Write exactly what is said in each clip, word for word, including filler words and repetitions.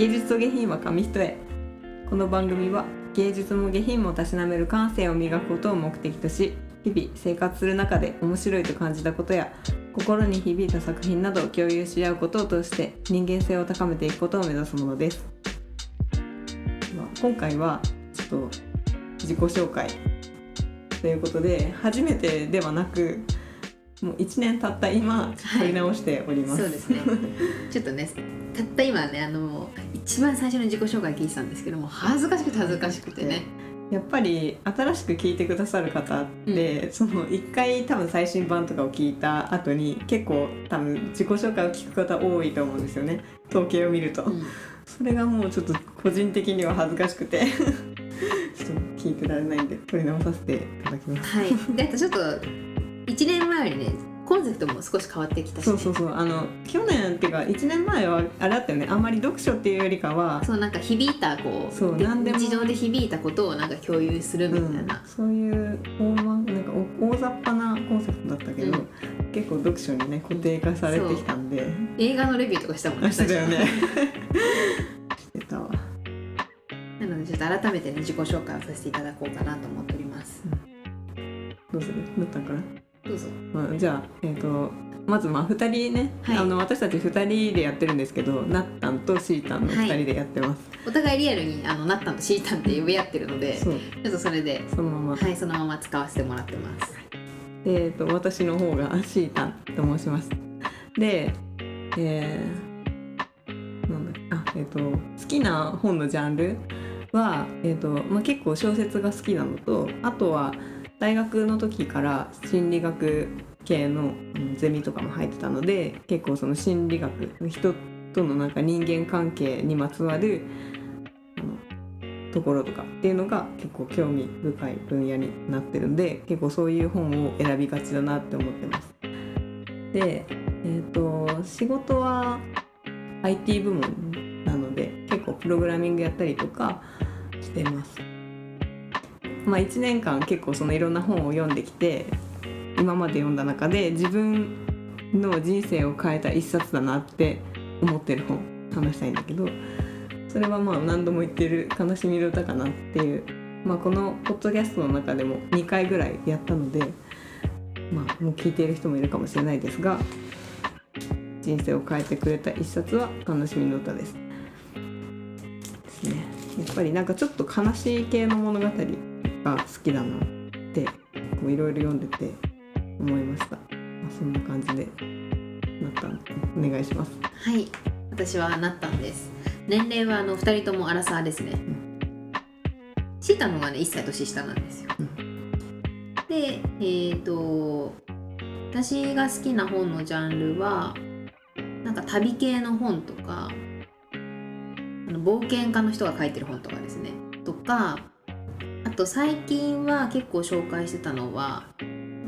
芸術と下品は紙一重。この番組は芸術も下品もたしなめる感性を磨くことを目的とし、日々生活する中で面白いと感じたことや心に響いた作品などを共有し合うことを通して人間性を高めていくことを目指すものです。まあ、今回はちょっと自己紹介ということで、初めてではなくもういちねん経った今撮り直しております。はい、そうですね。ちょっとね、たった今ね、あの一番最初の自己紹介聞いてたんですけども、恥ずかしくて恥ずかしくてね。やっぱり新しく聞いてくださる方って、うん、そのいっかい多分最新版とかを聞いた後に結構多分自己紹介を聞く方多いと思うんですよね、統計を見ると、うん、それがもうちょっと個人的には恥ずかしくてちょっと聞いてられないんで撮り直させていただきます。はい、であとちょっといちねんまえよりねコンセプトも少し変わってきたし、ね、そうそうそう、あの去年っていうかいちねんまえはあれだったよね、あんまり読書っていうよりかはそうなんか響いたこう、そう何でも日常で響いたことをなんか共有するみたいな、うん、そういう大まなんか大雑把なコンセプトだったけど、うん、結構読書にね固定化されてきたんで、映画のレビューとかしたもんね。してたよねしてたわ。なのでちょっと改めてね自己紹介をさせていただこうかなと思っております。うん、どうする？どったんかな。どうぞ。まあ、じゃあ、えー、とまずまあふたりね、はい、あの私たちふたりでやってるんですけど、なったんとしーたんのふたりでやってます。はい、お互いリアルにあのなったんとしーたんって呼び合ってるので、ちょっとそれでそのまま、はい、そのまま使わせてもらってます。で、えー、と私の方がしーたんと申します。で、えー、なんだあ、えー、と好きな本のジャンルは、えーとまあ、結構小説が好きなのと、あとは大学の時から心理学系のゼミとかも入ってたので、結構その心理学、人とのなんか人間関係にまつわるところとかっていうのが結構興味深い分野になってるんで、結構そういう本を選びがちだなって思ってます。で、えーと、仕事は アイティー 部門なので結構プログラミングやったりとかしてます。まあ、いちねんかん結構そのいろんな本を読んできて、今まで読んだ中で自分の人生を変えた一冊だなって思ってる本話したいんだけど、それはまあ何度も言ってる悲しみの歌かなっていう、まあ、このポッドキャストの中でもにかいぐらいやったので、まあ、もう聞いている人もいるかもしれないですが、人生を変えてくれた一冊は悲しみの歌です。ですね。やっぱりなんかちょっと悲しい系の物語が好きだなっていろいろ読んでて思いました。まあ、そんな感じでなったんお願いします。はい、私はなったんです。年齢はあのふたりともアラサーですね。うん、シータの方がねいっさい年下なんですよ。うん、で、えっと私が好きな本のジャンルはなんか旅系の本とか、あの冒険家の人が書いてる本とかですね、とかあと最近は結構紹介してたのは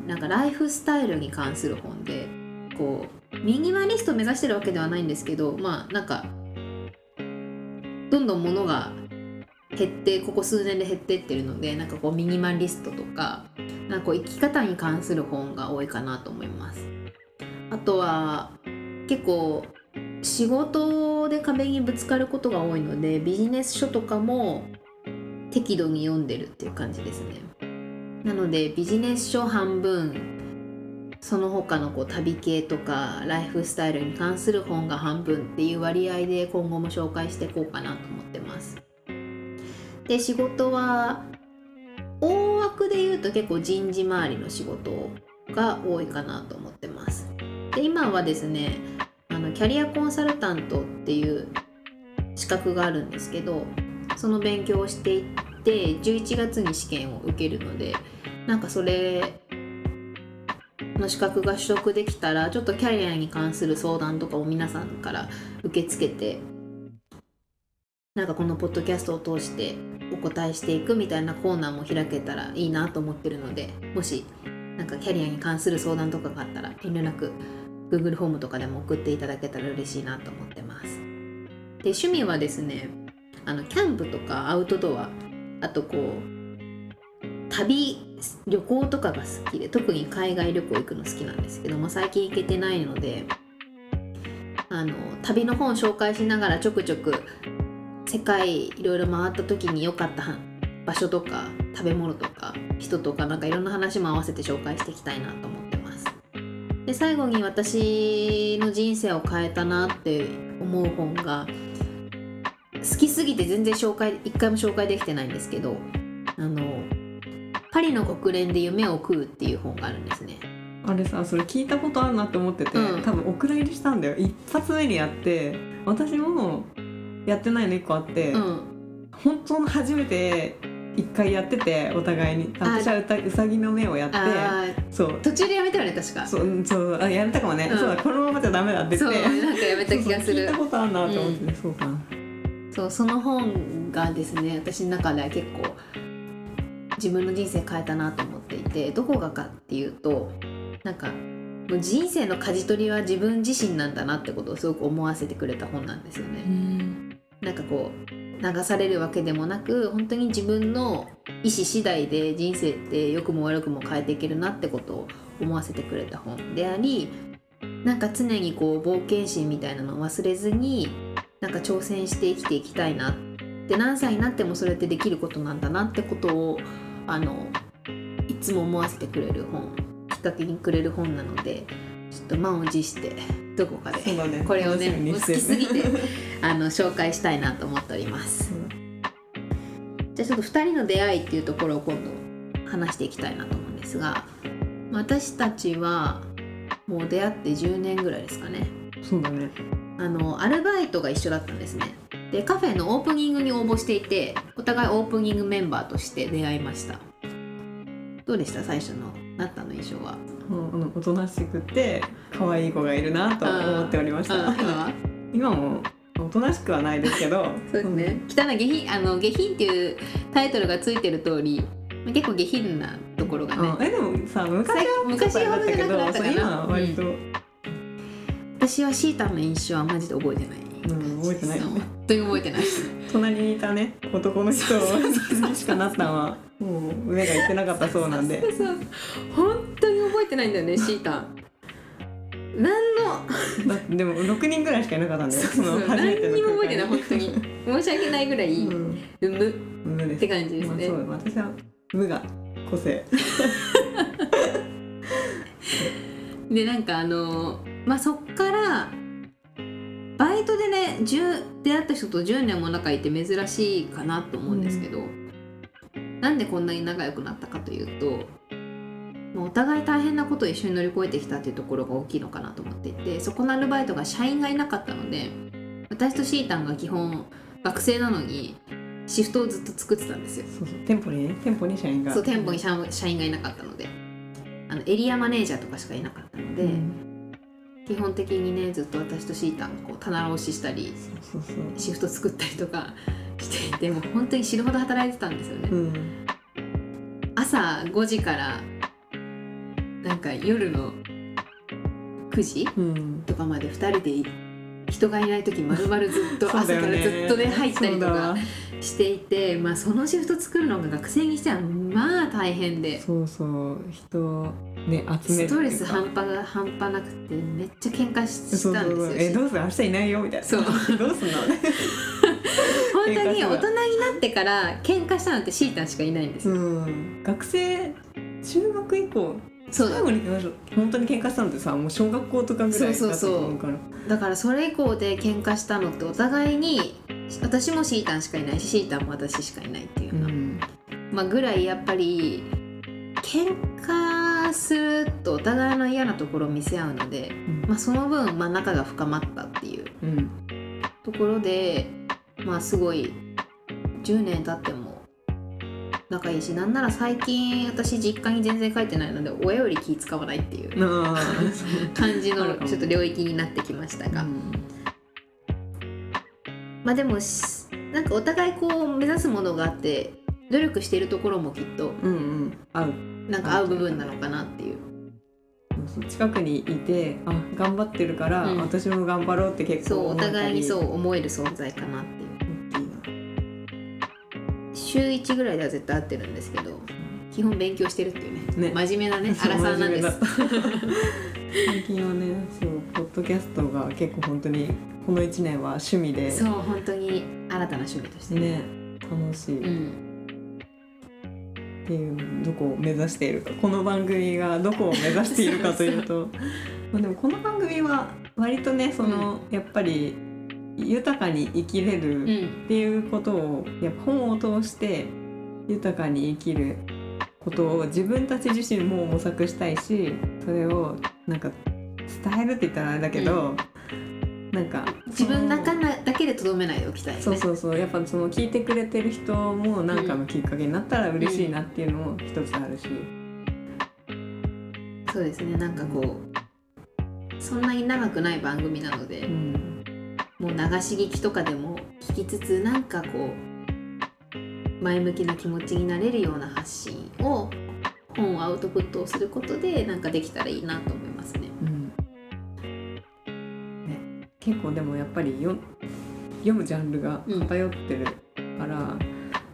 なんかライフスタイルに関する本で、こうミニマリストを目指してるわけではないんですけど、まあなんかどんどん物が減ってここ数年で減ってってるので、なんかこうミニマリストとか、 なんかこう生き方に関する本が多いかなと思います。あとは結構仕事で壁にぶつかることが多いので、ビジネス書とかも適度に読んでるっていう感じですね。なのでビジネス書半分、その他のこう旅系とかライフスタイルに関する本が半分っていう割合で今後も紹介していこうかなと思ってます。で、仕事は大枠で言うと結構人事周りの仕事が多いかなと思ってます。で、今はですね、あのキャリアコンサルタントっていう資格があるんですけど、その勉強をしていってじゅういちがつに試験を受けるので、なんかそれの資格が取得できたらちょっとキャリアに関する相談とかを皆さんから受け付けて、なんかこのポッドキャストを通してお答えしていくみたいなコーナーも開けたらいいなと思ってるので、もしなんかキャリアに関する相談とかがあったら遠慮なく Google ホームとかでも送っていただけたら嬉しいなと思ってます。で、趣味はですね、あのキャンプとかアウトドア、あとこう旅旅行とかが好きで、特に海外旅行行くの好きなんですけども、最近行けてないので、あの旅の本紹介しながらちょくちょく世界いろいろ回った時に良かった場所とか食べ物とか人とかなんかいろんな話も合わせて紹介していきたいなと思ってます。で最後に私の人生を変えたなって思う本が好きすぎて全然紹介一回も紹介できてないんですけど、あのパリの国連で夢を食うっていう本があるんですね。あれさ、それ聞いたことあるなって思ってて、うん、多分お蔵入りしたんだよ。一発目にやって私もやってないのいっこあって、うん、本当の初めていっかいやっててお互いに私は う, たうさぎの目をやってそう途中でやめたよね確かそうそうあやめたかもね、うん、そうだこのままじゃダメだって言ってそうなんかやめた気がするそうそう聞いたことあるなって思って、うん、そうかそうその本がですね私の中では結構自分の人生変えたなと思っていて、どこがかっていうとなんかもう人生の舵取りは自分自身なんだなってことをすごく思わせてくれた本なんですよね。うんなんかこう流されるわけでもなく本当に自分の意思次第で人生って良くも悪くも変えていけるなってことを思わせてくれた本であり、なんか常にこう冒険心みたいなのを忘れずになんか挑戦して生きていきたいなで何歳になってもそれってできることなんだなってことをあのいつも思わせてくれる本きっかけにくれる本なのでちょっと満を持してどこかでこれをね好きすぎてあの紹介したいなと思っております、うん、じゃあちょっとふたりの出会いっていうところを今度話していきたいなと思うんですが、私たちはもう出会ってじゅうねんぐらいですかね。そうだね。あのアルバイトが一緒だったんですね。でカフェのオープニングに応募していてお互いオープニングメンバーとして出会いました。どうでした最初のなったの印象は。おとなしくて可愛い子がいるなと思っておりました。今もおとなしくはないですけどそうですね、うん、汚い下品あの下品っていうタイトルがついてる通り結構下品なところがね、うん、えでもさ昔は昔ほどじゃなくなったかな。今は割と、うん、私はシータの印象はマジで覚えてない。うん、覚えてないよね。本当に覚えてない隣にいたね男の人しかなったのはもう目がいってなかったそうなんでそうそうそう本当に覚えてないんだよねシータ何のだでもろくにんぐらいしかいなかったんだよその初めての何にも覚えてない本当に申し訳ないぐらい、うん、無, 無って感じですね、まあ、そう私は無が個性でなんかあのまあそっからバイトでね出会った人とじゅうねんも仲いて珍しいかなと思うんですけど、うん、なんでこんなに仲良くなったかというと、まあ、お互い大変なことを一緒に乗り越えてきたっていうところが大きいのかなと思っていて、そこのアルバイトが社員がいなかったので私とシータンが基本学生なのにシフトをずっと作ってたんですよ。そうそう店舗にね店舗に社員がそう店舗に社員がいなかったのであのエリアマネージャーとかしかいなかったので、うん基本的にねずっと私とシータンこう棚卸ししたりそうそうそうシフト作ったりとかしていてもう本当に死ぬほど働いてたんですよね、うん、朝ごじからなんか夜のくじ、うん、とかまでふたりで人がいない時丸々ずっと朝からずっとね入ったりとかしていて、まあ、そのシフト作るのが学生にしてはまあ大変でそうそう人ね、集めるストレス半端が半端なくてめっちゃ喧嘩したんですよ。そうそうそうえどうする明日いないよみたいなそうどうすんの本当に大人になってから喧嘩したのってシータンしかいないんですよ。うん学生中学以降そう最後に本当に喧嘩したのってさもう小学校とかぐらいだったと思うからそうそうそうだからそれ以降で喧嘩したのってお互いに私もシータンしかいないしシータンも私しかいないっていうの、うんまあ、ぐらいやっぱり喧嘩するとお互いの嫌なところを見せ合うので、うんまあ、その分、まあ、仲が深まったっていうところで、うん、まあすごいじゅうねん経っても仲いいしなんなら最近私実家に全然帰ってないので親より気使わないっていう感じのちょっと領域になってきましたが、うん、まあでもなんかお互いこう目指すものがあって努力しているところもきっと、うんうん、合うなんか合う部分なのかなっていう近くにいてあ頑張ってるから、うん、私も頑張ろうって結構思ったりそうお互いにそう思える存在かなっていう週いちぐらいでは絶対合ってるんですけど、うん、基本勉強してるっていう ね, ね真面目なねアラサーなんです最近はねそうポッドキャストが結構本当にこのいちねんは趣味でそう本当に新たな趣味としてね、楽しい、うん、っていうどこを目指しているか、この番組がどこを目指しているかというとまあでもこの番組は割とねその、うん、やっぱり豊かに生きれるっていうことを、うん、やっぱ本を通して豊かに生きることを自分たち自身も模索したいし、それをなんか伝えるって言ったらあれだけど、うん、なんか自分だけでとどめないでおきたいよね。そうそうそう、やっぱその聞いてくれてる人も何かのきっかけになったら嬉しいなっていうのも一つあるし、うん、そうですね、なんかこうそんなに長くない番組なので、うん、もう流し聞きとかでも聞きつつ、なんかこう前向きな気持ちになれるような発信を本をアウトプットをすることでなんかできたらいいなと思いますね、うん、ね、結構でもやっぱりよ読むジャンルが偏ってるから、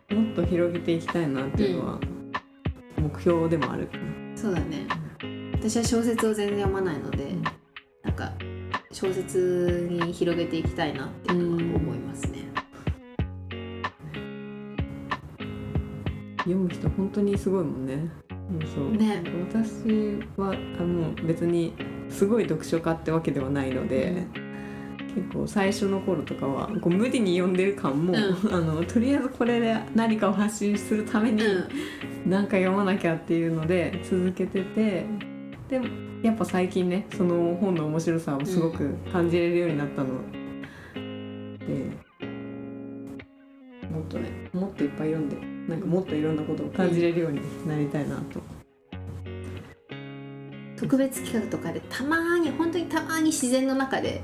うん、もっと広げていきたいなっていうのは目標でもある、うん、そうだね、私は小説を全然読まないので、うん、なんか小説に広げていきたいなっていうのは思いますね、うん。読む人本当にすごいもんね。そうね、私はあの別にすごい読書家ってわけではないので、うん、結構最初の頃とかはこう無理に読んでる感も、うん、あのとりあえずこれで何かを発信するために何か読まなきゃっていうので続けてて、でやっぱ最近ねその本の面白さをすごく感じれるようになったの、うん、でもっとねもっといっぱい読んでなんかもっといろんなことを感じれるようになりたいなと、うん、特別企画とかでたまに本当にたまに自然の中で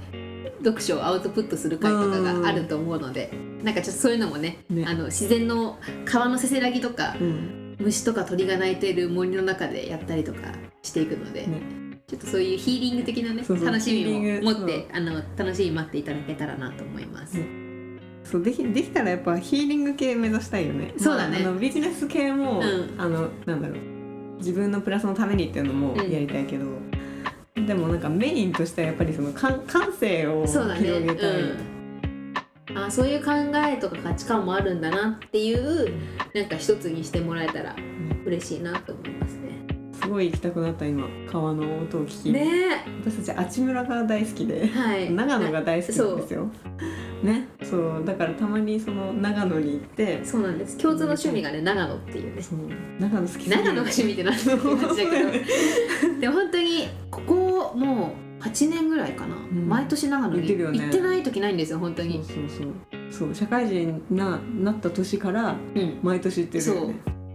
読書をアウトプットする会とかがあると思うので、なんかちょっとそういうのも ね, ねあの自然の川のせせらぎとか、うん、虫とか鳥が鳴いている森の中でやったりとかしていくので、ね、ちょっとそういうヒーリング的なね、そうそう楽しみも持ってあの楽しみに待っていただけたらなと思います、ね。そう で, きできたらやっぱヒーリング系目指したいよね。そうだね、まあ、あのビジネス系も、うん、あのなんだろう自分のプラスのためにっていうのもやりたいけど、うん、でもなんかメインとしてはやっぱりその感性を広げたい、うん、あそういう考えとか価値観もあるんだなっていうなんか一つにしてもらえたら嬉しいなと思いますね、うん、すごい行きたくなった今川の音を聞き、ね、私たち阿智村が大好きで、はい、長野が大好きなんですよね、そうだからたまにその長野に行って、そうなんです、共通の趣味がね長野っていうね、そう長野好き、長野が趣味ってなって感じだけどでも本当にここもうはちねんぐらいかな、うん、毎年長野に行 っ,、ね、行ってない時ないんですよ本当に。そうそうそうそう社会人 な, なった年から毎年行ってるよね、うん、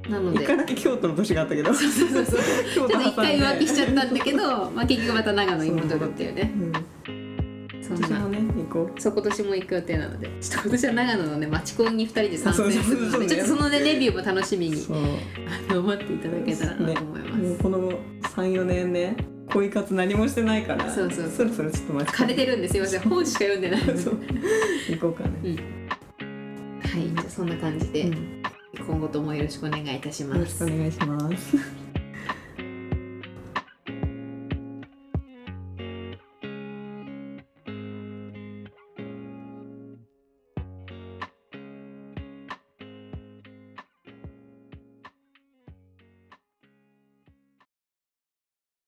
そうなのでいっかいだけ京都の年があったけど、そうそうそうそうちょっといっかい浮気しちゃったんだけど、まあ、結局また長野に戻るっていうね、今年もね行こう。そう今年も行く予定なので、ちょっと今年は長野のね町コンにふたりで参戦するので、そうそうそうそう、ね、ちょっとそのねレビューも楽しみにあの待っていただけたらなと思います。ね、この さん,よ 年ね恋活何もしてないから、そうそうそうそろそろちょっと待って枯れてるんですよ。私本しか読んでないので行こうかね。うん、はい、じゃあそんな感じで、うん、今後ともよろしくお願いいたします。よろしくお願いします。